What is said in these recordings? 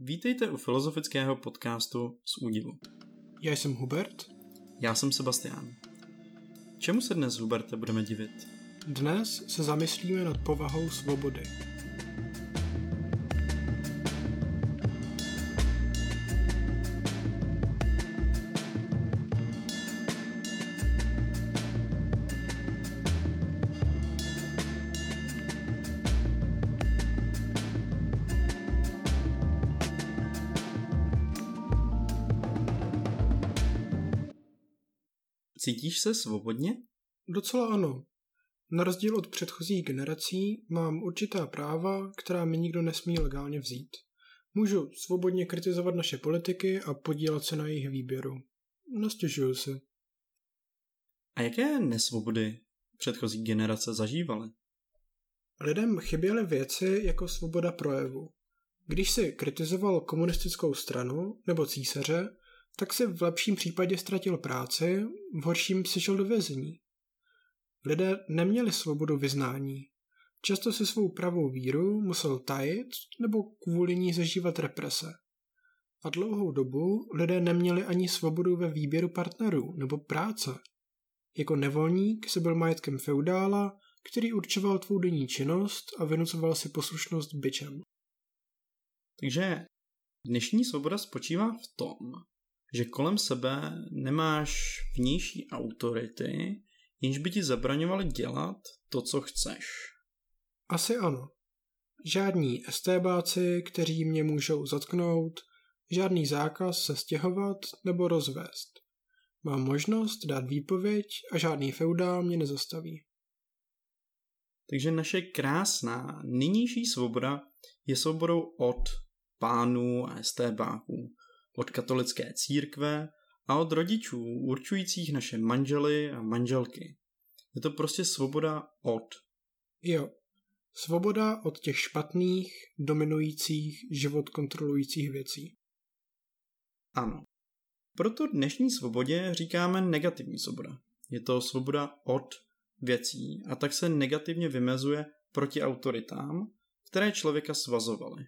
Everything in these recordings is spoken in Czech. Vítejte u filozofického podcastu Z údivu. Já jsem Hubert. Já jsem Sebastián. Čemu se dnes, Huberte, budeme divit? Dnes se zamyslíme nad povahou svobody. Cítíš se svobodně? Docela ano. Na rozdíl od předchozích generací mám určitá práva, která mi nikdo nesmí legálně vzít. Můžu svobodně kritizovat naše politiky a podílet se na jejich výběru. Nestěžuju se. A jaké nesvobody předchozí generace zažívaly? Lidem chyběly věci jako svoboda projevu. Když si kritizoval komunistickou stranu nebo císaře, tak si v lepším případě ztratil práci, v horším si šel do vězení. Lidé neměli svobodu vyznání. Často si svou pravou víru musel tajit nebo kvůli ní zažívat represe. A dlouhou dobu lidé neměli ani svobodu ve výběru partnerů nebo práce. Jako nevolník si byl majetkem feudála, který určoval tvou denní činnost a vynucoval si poslušnost bičem. Takže dnešní svoboda spočívá v tom, že kolem sebe nemáš vnější autority, jenž by ti zabraňovaly dělat to, co chceš. Asi ano. Žádní estébáci, kteří mě můžou zatknout, žádný zákaz se stěhovat nebo rozvést. Mám možnost dát výpověď a žádný feudál mě nezastaví. Takže naše krásná nynější svoboda je svobodou od pánů a estébáků, od katolické církve a od rodičů určujících naše manžely a manželky. Je to prostě svoboda od. Jo, svoboda od těch špatných, dominujících, život kontrolujících věcí. Ano. Proto dnešní svobodě říkáme negativní svoboda. Je to svoboda od věcí a tak se negativně vymezuje proti autoritám, které člověka svazovaly.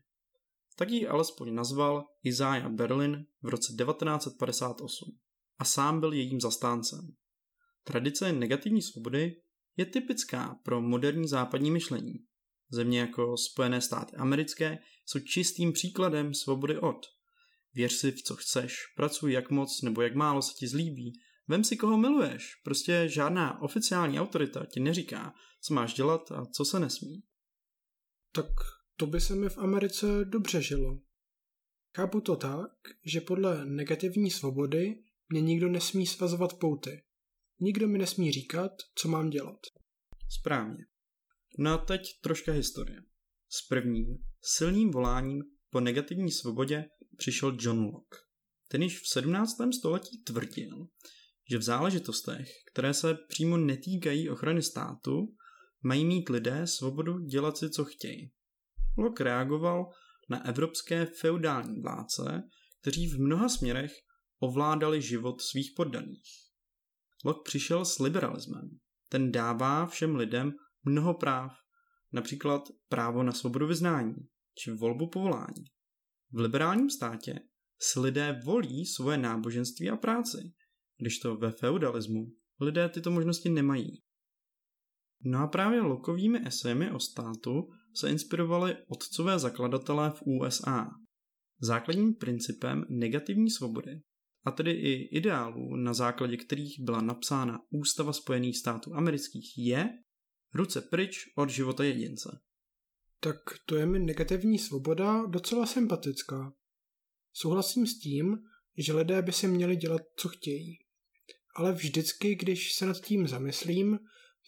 Tak ji alespoň nazval Isaiah Berlin v roce 1958 a sám byl jejím zastáncem. Tradice negativní svobody je typická pro moderní západní myšlení. Země jako Spojené státy americké jsou čistým příkladem svobody od. Věř si, v co chceš, pracuj jak moc nebo jak málo se ti zlíbí, vem si, koho miluješ, prostě žádná oficiální autorita ti neříká, co máš dělat a co se nesmí. Tak to by se mi v Americe dobře žilo. Chápu to tak, že podle negativní svobody mě nikdo nesmí svazovat pouty. Nikdo mi nesmí říkat, co mám dělat. Správně. No a teď troška historie. S prvním silným voláním po negativní svobodě přišel John Locke. Ten již v 17. století tvrdil, že v záležitostech, které se přímo netýkají ochrany státu, mají mít lidé svobodu dělat si, co chtějí. Locke reagoval na evropské feudální vládce, kteří v mnoha směrech ovládali život svých poddaných. Locke přišel s liberalismem. Ten dává všem lidem mnoho práv, například právo na svobodu vyznání či volbu povolání. V liberálním státě si lidé volí svoje náboženství a práci, když to ve feudalismu lidé tyto možnosti nemají. No a právě Lockeovými esejemi o státu se inspirovali otcové zakladatelé v USA. Základním principem negativní svobody, a tedy i ideálů, na základě kterých byla napsána Ústava Spojených států amerických, je ruce pryč od života jedince. Tak to je mi negativní svoboda docela sympatická. Souhlasím s tím, že lidé by si měli dělat, co chtějí. Ale vždycky, když se nad tím zamyslím,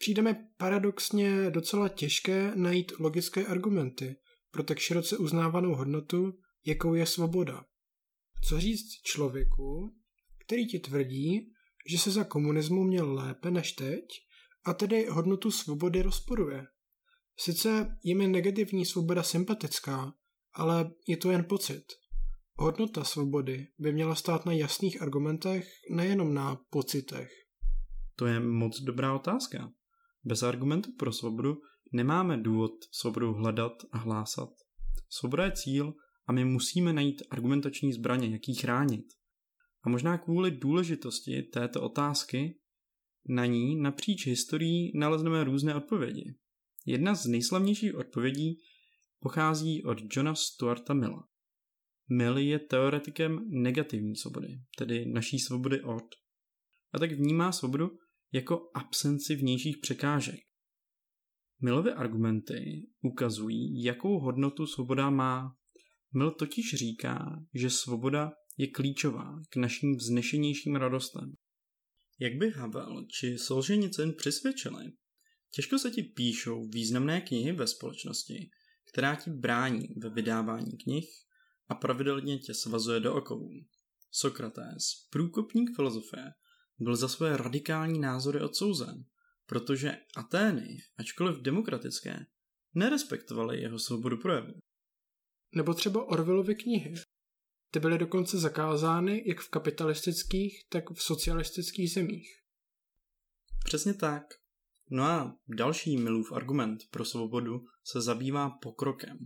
přijde mi paradoxně docela těžké najít logické argumenty pro tak široce uznávanou hodnotu, jakou je svoboda. Co říct člověku, který ti tvrdí, že se za komunismu měl lépe než teď, a tedy hodnotu svobody rozporuje. Sice je mi negativní svoboda sympatická, ale je to jen pocit. Hodnota svobody by měla stát na jasných argumentech, nejenom na pocitech. To je moc dobrá otázka. Bez argumentu pro svobodu nemáme důvod svobodu hledat a hlásat. Svoboda je cíl a my musíme najít argumentační zbraně, jak ji chránit. A možná kvůli důležitosti této otázky na ní napříč historií nalezneme různé odpovědi. Jedna z nejslavnějších odpovědí pochází od Johna Stuarta Milla. Mill je teoretikem negativní svobody, tedy naší svobody od. A tak vnímá svobodu jako absenci vnějších překážek. Millovy argumenty ukazují, jakou hodnotu svoboda má. Mill totiž říká, že svoboda je klíčová k našim vznešenějším radostem. Jak by Havel či Solženicyn přisvědčili? Těžko se ti píšou významné knihy ve společnosti, která ti brání ve vydávání knih a pravidelně tě svazuje do okovů. Sokrates, průkopník filozofie, byl za své radikální názory odsouzen, protože Atény, ačkoliv demokratické, nerespektovaly jeho svobodu projevu. Nebo třeba Orwellovy knihy. Ty byly dokonce zakázány jak v kapitalistických, tak v socialistických zemích. Přesně tak. No a další Millův argument pro svobodu se zabývá pokrokem.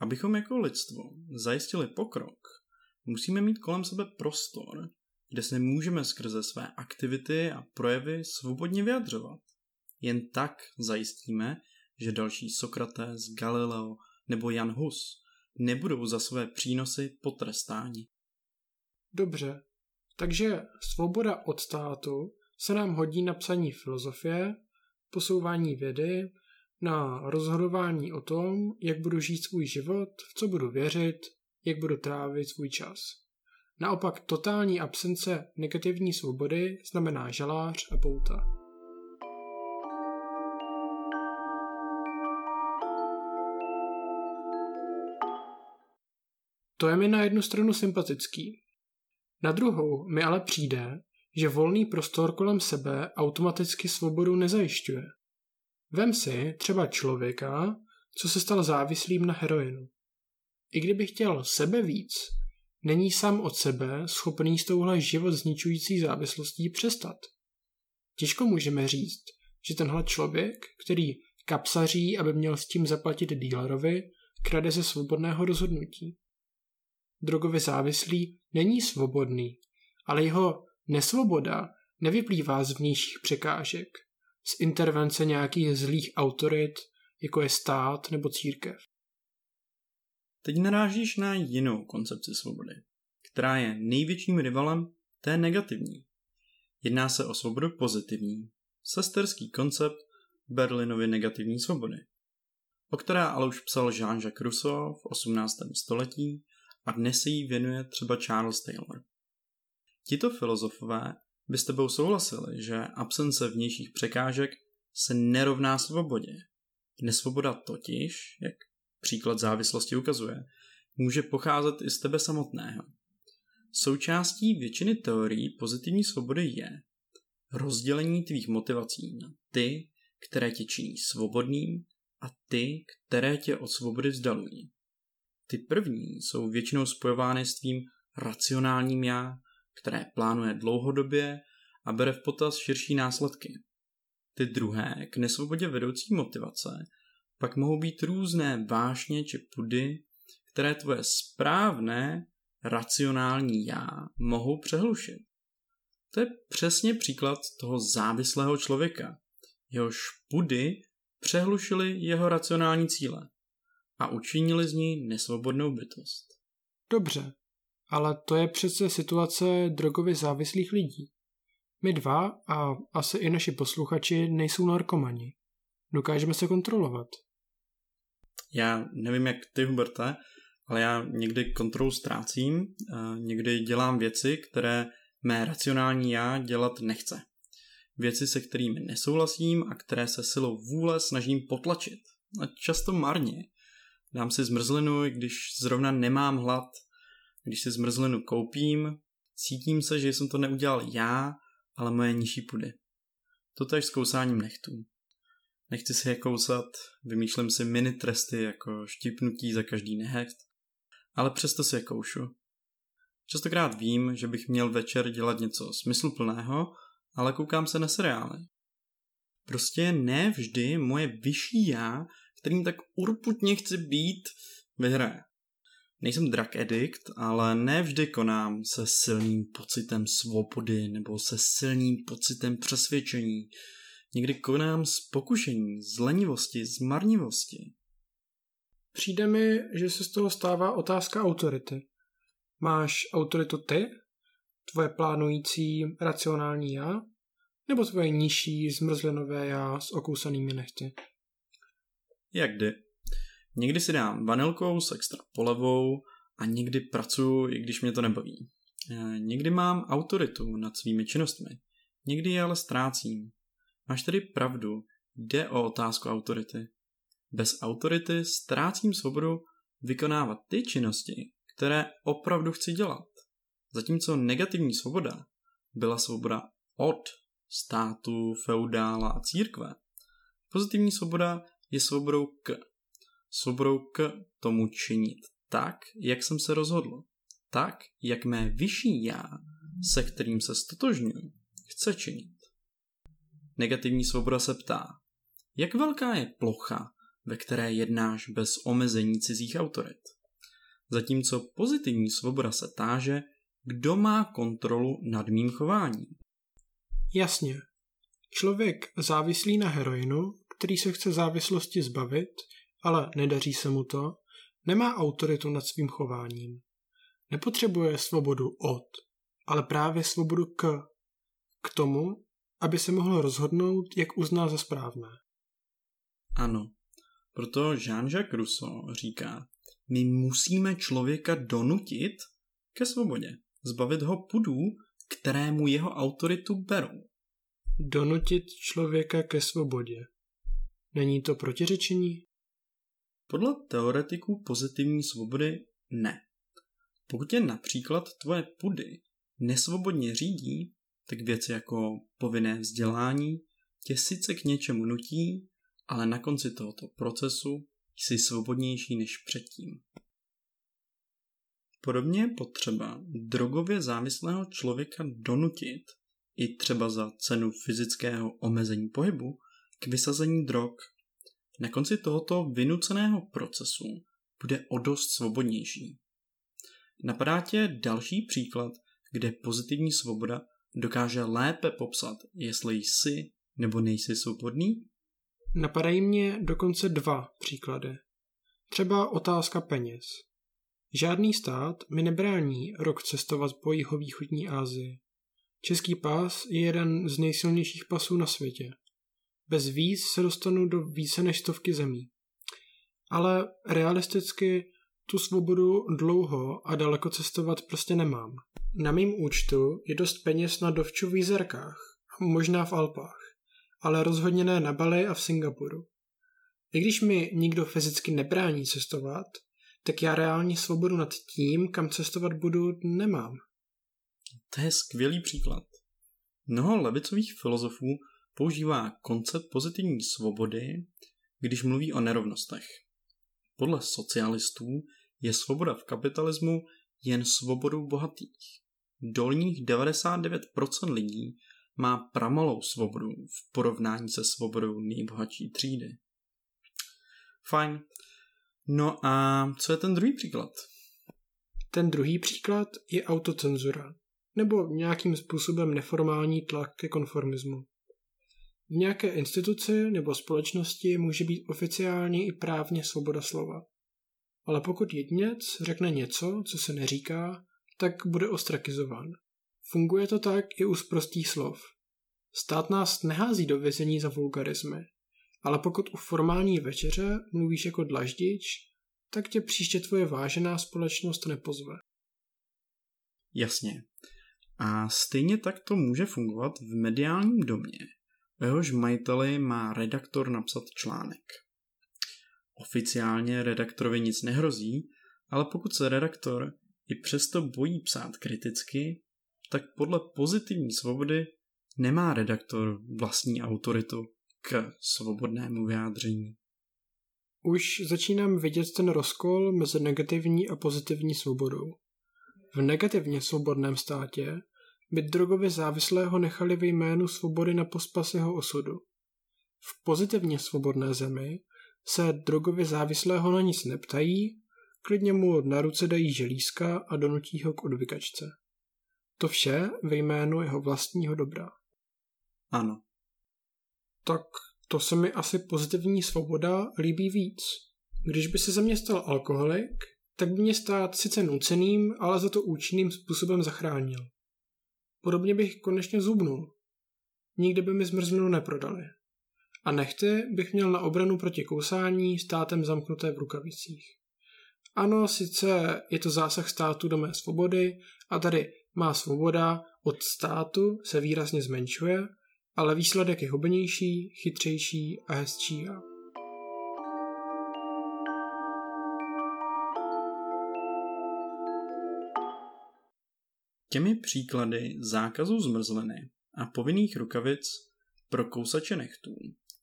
Abychom jako lidstvo zajistili pokrok, musíme mít kolem sebe prostor, kde se můžeme skrze své aktivity a projevy svobodně vyjadřovat. Jen tak zajistíme, že další Sokrates, Galileo nebo Jan Hus nebudou za své přínosy potrestáni. Dobře, takže svoboda od státu se nám hodí na psaní filozofie, posouvání vědy, na rozhodování o tom, jak budu žít svůj život, v co budu věřit, jak budu trávit svůj čas. Naopak totální absence negativní svobody znamená žalář a pouta. To je mi na jednu stranu sympatický. Na druhou mi ale přijde, že volný prostor kolem sebe automaticky svobodu nezajišťuje. Vem si třeba člověka, co se stal závislým na heroinu. I kdyby chtěl sebe víc, není sám od sebe schopný s touhle život zničující závislostí přestat. Těžko můžeme říct, že tenhle člověk, který kapsaří, aby měl s tím zaplatit dealerovi, krade ze svobodného rozhodnutí. Drogově závislý není svobodný, ale jeho nesvoboda nevyplývá z vnějších překážek, z intervence nějakých zlých autorit, jako je stát nebo církev. Teď narážíš na jinou koncepci svobody, která je největším rivalem té negativní. Jedná se o svobodu pozitivní, sesterský koncept Berlinovy negativní svobody, o které ale už psal Jean-Jacques Rousseau v 18. století a dnes se jí věnuje třeba Charles Taylor. Tito filozofové by s tebou souhlasili, že absence vnějších překážek se nerovná svobodě. Nesvoboda totiž, jak příklad závislosti ukazuje, může pocházet i z tebe samotného. Součástí většiny teorií pozitivní svobody je rozdělení tvých motivací na ty, které tě činí svobodným a ty, které tě od svobody vzdalují. Ty první jsou většinou spojovány s tvým racionálním já, které plánuje dlouhodobě a bere v potaz širší následky. Ty druhé k nesvobodě vedoucí motivace pak mohou být různé vášně či pudy, které tvoje správné racionální já mohou přehlušit. To je přesně příklad toho závislého člověka. Jehož pudy přehlušily jeho racionální cíle a učinili z ní nesvobodnou bytost. Dobře, ale to je přece situace drogově závislých lidí. My dva a asi i naši posluchači nejsou narkomani. Dokážeme se kontrolovat. Já nevím, jak ty, Huberte, ale já někdy kontrolu ztrácím, někdy dělám věci, které mé racionální já dělat nechce. Věci, se kterými nesouhlasím a které se silou vůle snažím potlačit. A často marně. Dám si zmrzlinu, když zrovna nemám hlad. Když si zmrzlinu koupím, cítím se, že jsem to neudělal já, ale moje nižší pudy. Totéž s kousáním nechtů. Nechci si je kousat, vymýšlím si mini tresty jako štípnutí za každý nehecht, ale přesto si je koušu. Častokrát vím, že bych měl večer dělat něco smysluplného, ale koukám se na seriály. Prostě ne vždy moje vyšší já, kterým tak urputně chci být, vyhraje. nejsem drug addict, ale ne vždy konám se silným pocitem svobody nebo se silným pocitem přesvědčení. Někdy konám z pokušení, z lenivosti, z marnivosti. Přijde mi, že se z toho stává otázka autority. Máš autoritu ty? Tvoje plánující racionální já? Nebo tvoje nižší zmrzlinové já s okousanými nehty? Jakdy. Někdy si dám vanilkou s extra polevou a někdy pracuju, i když mě to nebaví. Někdy mám autoritu nad svými činnostmi. Někdy je ale ztrácím. Máš tedy pravdu, jde o otázku autority. Bez autority ztrácím svobodu vykonávat ty činnosti, které opravdu chci dělat. Zatímco negativní svoboda byla svoboda od státu, feudála a církve, pozitivní svoboda je svobodou k. Svobodou k tomu činit tak, jak jsem se rozhodl. Tak, jak mé vyšší já, se kterým se stotožňuji, chce činit. Negativní svoboda se ptá, jak velká je plocha, ve které jednáš bez omezení cizích autorit. Zatímco pozitivní svoboda se táže, kdo má kontrolu nad mým chováním. Jasně. Člověk závislý na heroinu, který se chce závislosti zbavit, ale nedaří se mu to, nemá autoritu nad svým chováním. Nepotřebuje svobodu od, ale právě svobodu k tomu, aby se mohl rozhodnout, jak uzná za správné. Ano, proto Jean-Jacques Rousseau říká, my musíme člověka donutit ke svobodě, zbavit ho pudů, které mu jeho autoritu berou. Donutit člověka ke svobodě. Není to protiřečení? Podle teoretiků pozitivní svobody ne. Pokud tě například tvoje pudy nesvobodně řídí, tak věci jako povinné vzdělání tě sice k něčemu nutí, ale na konci tohoto procesu jsi svobodnější než předtím. Podobně je potřeba drogově závislého člověka donutit, i třeba za cenu fyzického omezení pohybu, k vysazení drog. Na konci tohoto vynuceného procesu bude o dost svobodnější. Napadá tě další příklad, kde pozitivní svoboda dokáže lépe popsat, jestli jsi nebo nejsi svobodný? Napadají mě dokonce dva příklady. Třeba otázka peněz. Žádný stát mi nebrání rok cestovat po jihovýchodní Asii. Český pás je jeden z nejsilnějších pasů na světě. Bez víz se dostanu do více než 100 zemí. Ale realisticky tu svobodu dlouho a daleko cestovat prostě nemám. Na mém účtu je dost peněz na dovču v Jizerkách, možná v Alpách, ale rozhodně ne na Bali a v Singapuru. I když mi nikdo fyzicky nebrání cestovat, tak já reálně svobodu nad tím, kam cestovat budu, nemám. To je skvělý příklad. Mnoho levicových filozofů používá koncept pozitivní svobody, když mluví o nerovnostech. Podle socialistů je svoboda v kapitalismu jen svobodou bohatých. Dolních 99% lidí má pramalou svobodu v porovnání se svobodou nejbohatší třídy. Fajn. No a co je ten druhý příklad? Ten druhý příklad je autocenzura, nebo nějakým způsobem neformální tlak ke konformismu. V nějaké instituci nebo společnosti může být oficiálně i právně svoboda slova. Ale pokud jedinec řekne něco, co se neříká, tak bude ostrakizován. Funguje to tak i u sprostých slov. Stát nás nehází do vězení za vulgarismy, ale pokud u formální večeře mluvíš jako dlaždič, tak tě příště tvoje vážená společnost nepozve. Jasně. A stejně tak to může fungovat v mediálním domě. Jehož majiteli má redaktor napsat článek. Oficiálně redaktorovi nic nehrozí, ale pokud se redaktor i přesto bojí psát kriticky, tak podle pozitivní svobody nemá redaktor vlastní autoritu k svobodnému vyjádření. Už začínám vidět ten rozkol mezi negativní a pozitivní svobodou. V negativně svobodném státě by drogově závislého nechali ve jménu svobody na pospas jeho osudu. V pozitivně svobodné zemi se drogově závislého na nic neptají klidně mu na ruce dají želízka a donutí ho k odvykačce. To vše ve jménu jeho vlastního dobra. Ano. Tak to se mi asi pozitivní svoboda líbí víc. Když by se ze mě stal alkoholik, tak by mě stát sice nuceným, ale za to účinným způsobem zachránil. Podobně bych konečně zhubnul. Nikdy by mi zmrzlinu neprodali. A nehty bych měl na obranu proti kousání státem zamknuté v rukavicích. Ano, sice je to zásah státu do mé svobody a tady má svoboda od státu se výrazně zmenšuje, ale výsledek je hubenější, chytřejší a hezčí. Těmi příklady zákazu zmrzliny a povinných rukavic pro kousače nechtů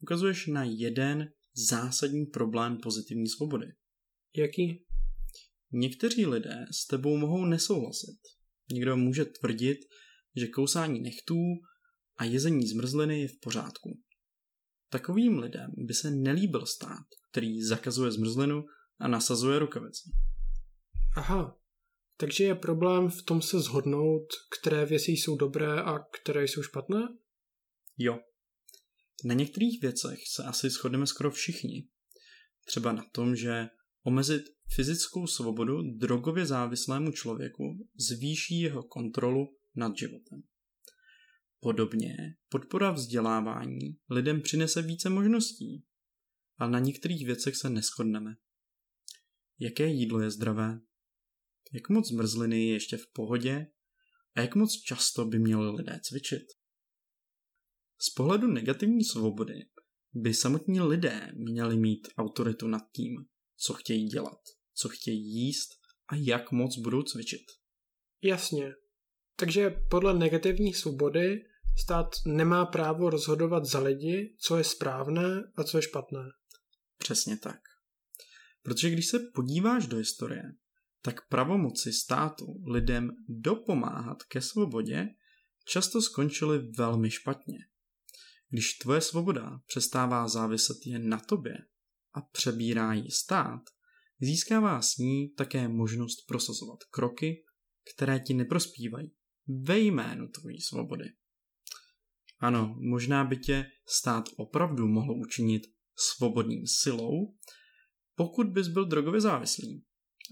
ukazuješ na jeden zásadní problém pozitivní svobody. Jaký? Někteří lidé s tebou mohou nesouhlasit. Někdo může tvrdit, že kousání nechtů a jezení zmrzliny je v pořádku. Takovým lidem by se nelíbil stát, který zakazuje zmrzlinu a nasazuje rukavice. Aha, takže je problém v tom se shodnout, které věci jsou dobré a které jsou špatné? Jo. Na některých věcech se asi shodneme skoro všichni. Třeba na tom, že omezit fyzickou svobodu drogově závislému člověku zvýší jeho kontrolu nad životem. Podobně podpora vzdělávání lidem přinese více možností, ale na některých věcech se neshodneme. Jaké jídlo je zdravé? Jak moc zmrzliny je ještě v pohodě? A jak moc často by měli lidé cvičit? Z pohledu negativní svobody by samotní lidé měli mít autoritu nad tím, co chtějí dělat, co chtějí jíst a jak moc budou cvičit. Jasně. Takže podle negativní svobody stát nemá právo rozhodovat za lidi, co je správné a co je špatné. Přesně tak. Protože když se podíváš do historie, tak pravomoci státu lidem dopomáhat ke svobodě často skončily velmi špatně. Když tvoje svoboda přestává záviset jen na tobě a přebírá ji stát, získává s ní také možnost prosazovat kroky, které ti neprospívají ve jménu tvojí svobody. Ano, možná by tě stát opravdu mohl učinit svobodným silou, pokud bys byl drogově závislý.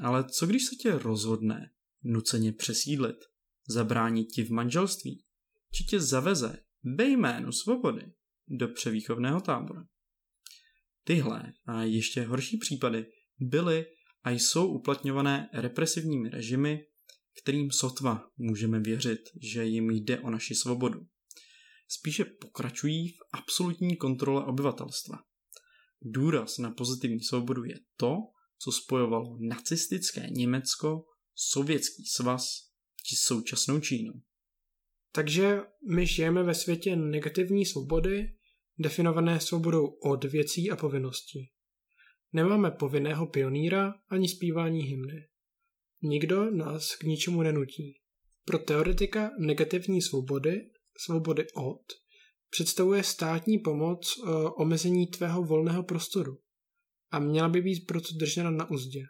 Ale co když se tě rozhodne nuceně přesídlit, zabránit ti v manželství, či tě zaveze ve jménu svobody do převýchovného tábora? Tyhle a ještě horší případy byly a jsou uplatňované represivními režimy, kterým sotva můžeme věřit, že jim jde o naši svobodu. Spíše pokračují v absolutní kontrole obyvatelstva. Důraz na pozitivní svobodu je to, co spojovalo nacistické Německo, Sovětský svaz či současnou Čínu. Takže my žijeme ve světě negativní svobody, definované svobodou od věcí a povinností. Nemáme povinného pionýra ani zpívání hymny. Nikdo nás k ničemu nenutí. Pro teoretika negativní svobody, svobody od, představuje státní pomoc omezení tvého volného prostoru a měla by být proto držena na uzdě.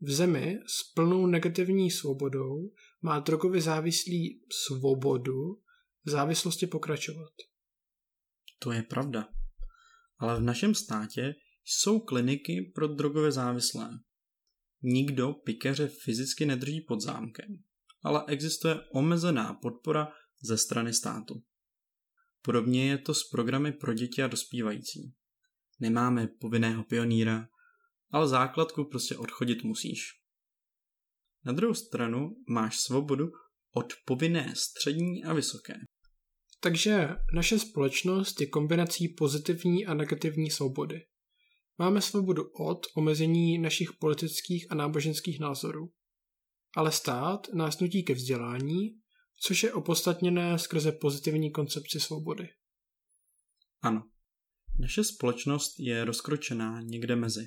V zemi s plnou negativní svobodou má drogově závislý svobodu v závislosti pokračovat. To je pravda. Ale v našem státě jsou kliniky pro drogově závislé. Nikdo pikeře fyzicky nedrží pod zámkem, ale existuje omezená podpora ze strany státu. Podobně je to s programy pro děti a dospívající. Nemáme povinného pionýra, ale základku prostě odchodit musíš. Na druhou stranu máš svobodu od povinné střední a vysoké. Takže naše společnost je kombinací pozitivní a negativní svobody. Máme svobodu od omezení našich politických a náboženských názorů. Ale stát nás nutí ke vzdělání, což je opodstatněné skrze pozitivní koncepci svobody. Ano. Naše společnost je rozkročená někde mezi.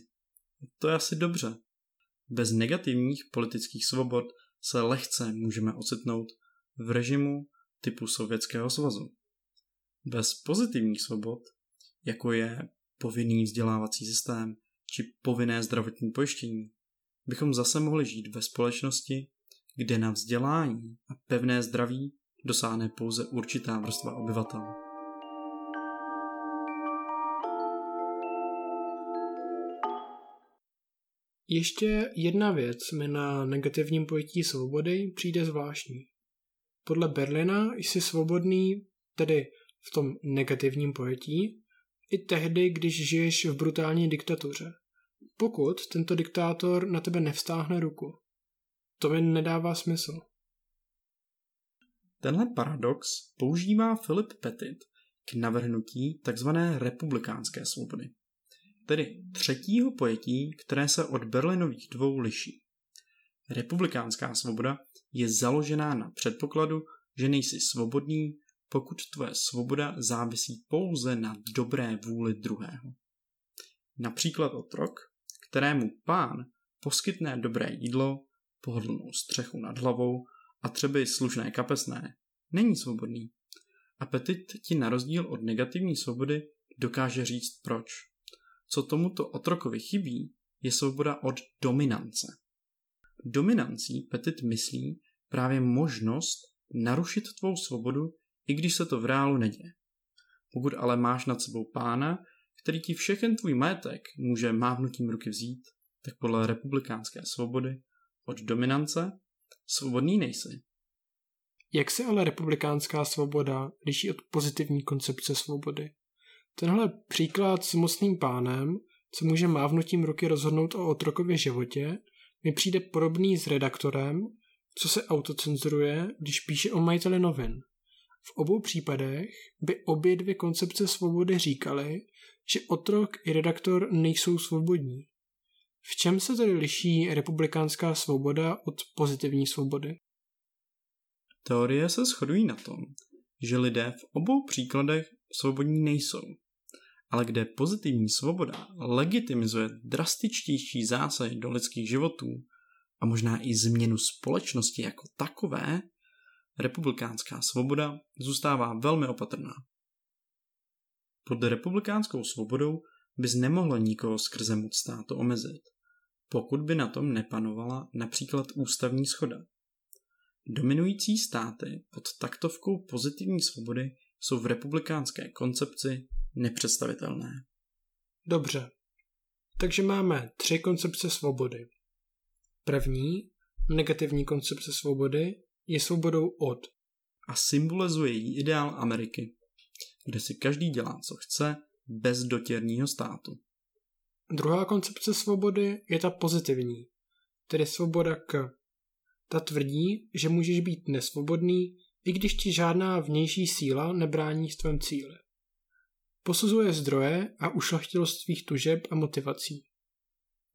To je asi dobře. Bez negativních politických svobod se lehce můžeme ocitnout v režimu typu Sovětského svazu. Bez pozitivních svobod, jako je povinný vzdělávací systém či povinné zdravotní pojištění, bychom zase mohli žít ve společnosti, kde na vzdělání a pevné zdraví dosáhne pouze určitá vrstva obyvatel. Ještě jedna věc mi na negativním pojetí svobody přijde zvláštní. Podle Berlina jsi svobodný, tedy v tom negativním pojetí, i tehdy, když žiješ v brutální diktatuře. Pokud tento diktátor na tebe nevstáhne ruku. To mi nedává smysl. Tenhle paradox používá Philip Pettit k navrhnutí tzv. Republikánské svobody, tedy třetího pojetí, které se od Berlinových dvou liší. Republikánská svoboda je založená na předpokladu, že nejsi svobodný, pokud tvoje svoboda závisí pouze na dobré vůli druhého. Například otrok, kterému pán poskytne dobré jídlo, pohodlnou střechu nad hlavou a třeba i slušné kapesné, není svobodný. A Petit ti na rozdíl od negativní svobody dokáže říct proč. Co tomuto otrokovi chybí, je svoboda od dominance. Dominancí Petit myslí právě možnost narušit tvou svobodu, i když se to v reálu neděje. Pokud ale máš nad sebou pána, který ti všechen tvůj majetek může mávnutím ruky vzít, tak podle republikánské svobody od dominance svobodný nejsi. Jak se ale republikánská svoboda liší od pozitivní koncepce svobody? Tenhle příklad s mocným pánem, co může mávnutím ruky rozhodnout o otrokově životě, mi přijde podobný s redaktorem, co se autocenzuruje, když píše o majiteli novin. V obou případech by obě dvě koncepce svobody říkaly, že otrok i redaktor nejsou svobodní. V čem se tedy liší republikánská svoboda od pozitivní svobody? Teorie se shodují na tom, že lidé v obou příkladech svobodní nejsou, ale kde pozitivní svoboda legitimizuje drastičtější zásahy do lidských životů a možná i změnu společnosti jako takové, republikánská svoboda zůstává velmi opatrná. Pod republikánskou svobodou bys nemohlo nikoho skrze moc státu omezit, pokud by na tom nepanovala například ústavní shoda. Dominující státy pod taktovkou pozitivní svobody jsou v republikánské koncepci nepředstavitelné. Dobře, takže máme tři koncepce svobody. První, negativní koncepce svobody, je svobodou od a symbolizuje jí ideál Ameriky, kde si každý dělá, co chce, bez dotěrního státu. Druhá koncepce svobody je ta pozitivní, tedy svoboda k. Ta tvrdí, že můžeš být nesvobodný, i když ti žádná vnější síla nebrání v tvém cíli. Posuzuje zdroje a ušlechtilost svých tužeb a motivací.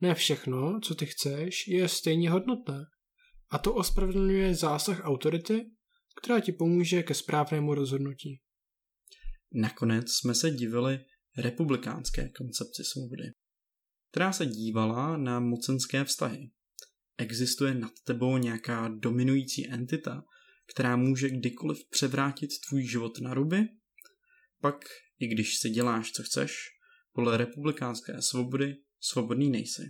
Ne všechno, co ty chceš, je stejně hodnotné, a to ospravedlňuje zásah autority, která ti pomůže ke správnému rozhodnutí. Nakonec jsme se divili republikánské koncepci svobody, která se dívala na mocenské vztahy. Existuje nad tebou nějaká dominující entita, která může kdykoliv převrátit tvůj život na ruby? Pak, i když si děláš, co chceš, podle republikánské svobody svobodný nejsi.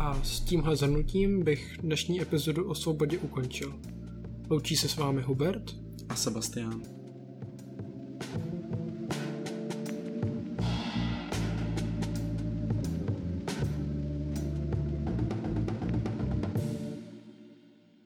A s tímhle zhrnutím bych dnešní epizodu o svobodě ukončil. Loučí se s vámi Hubert a Sebastián.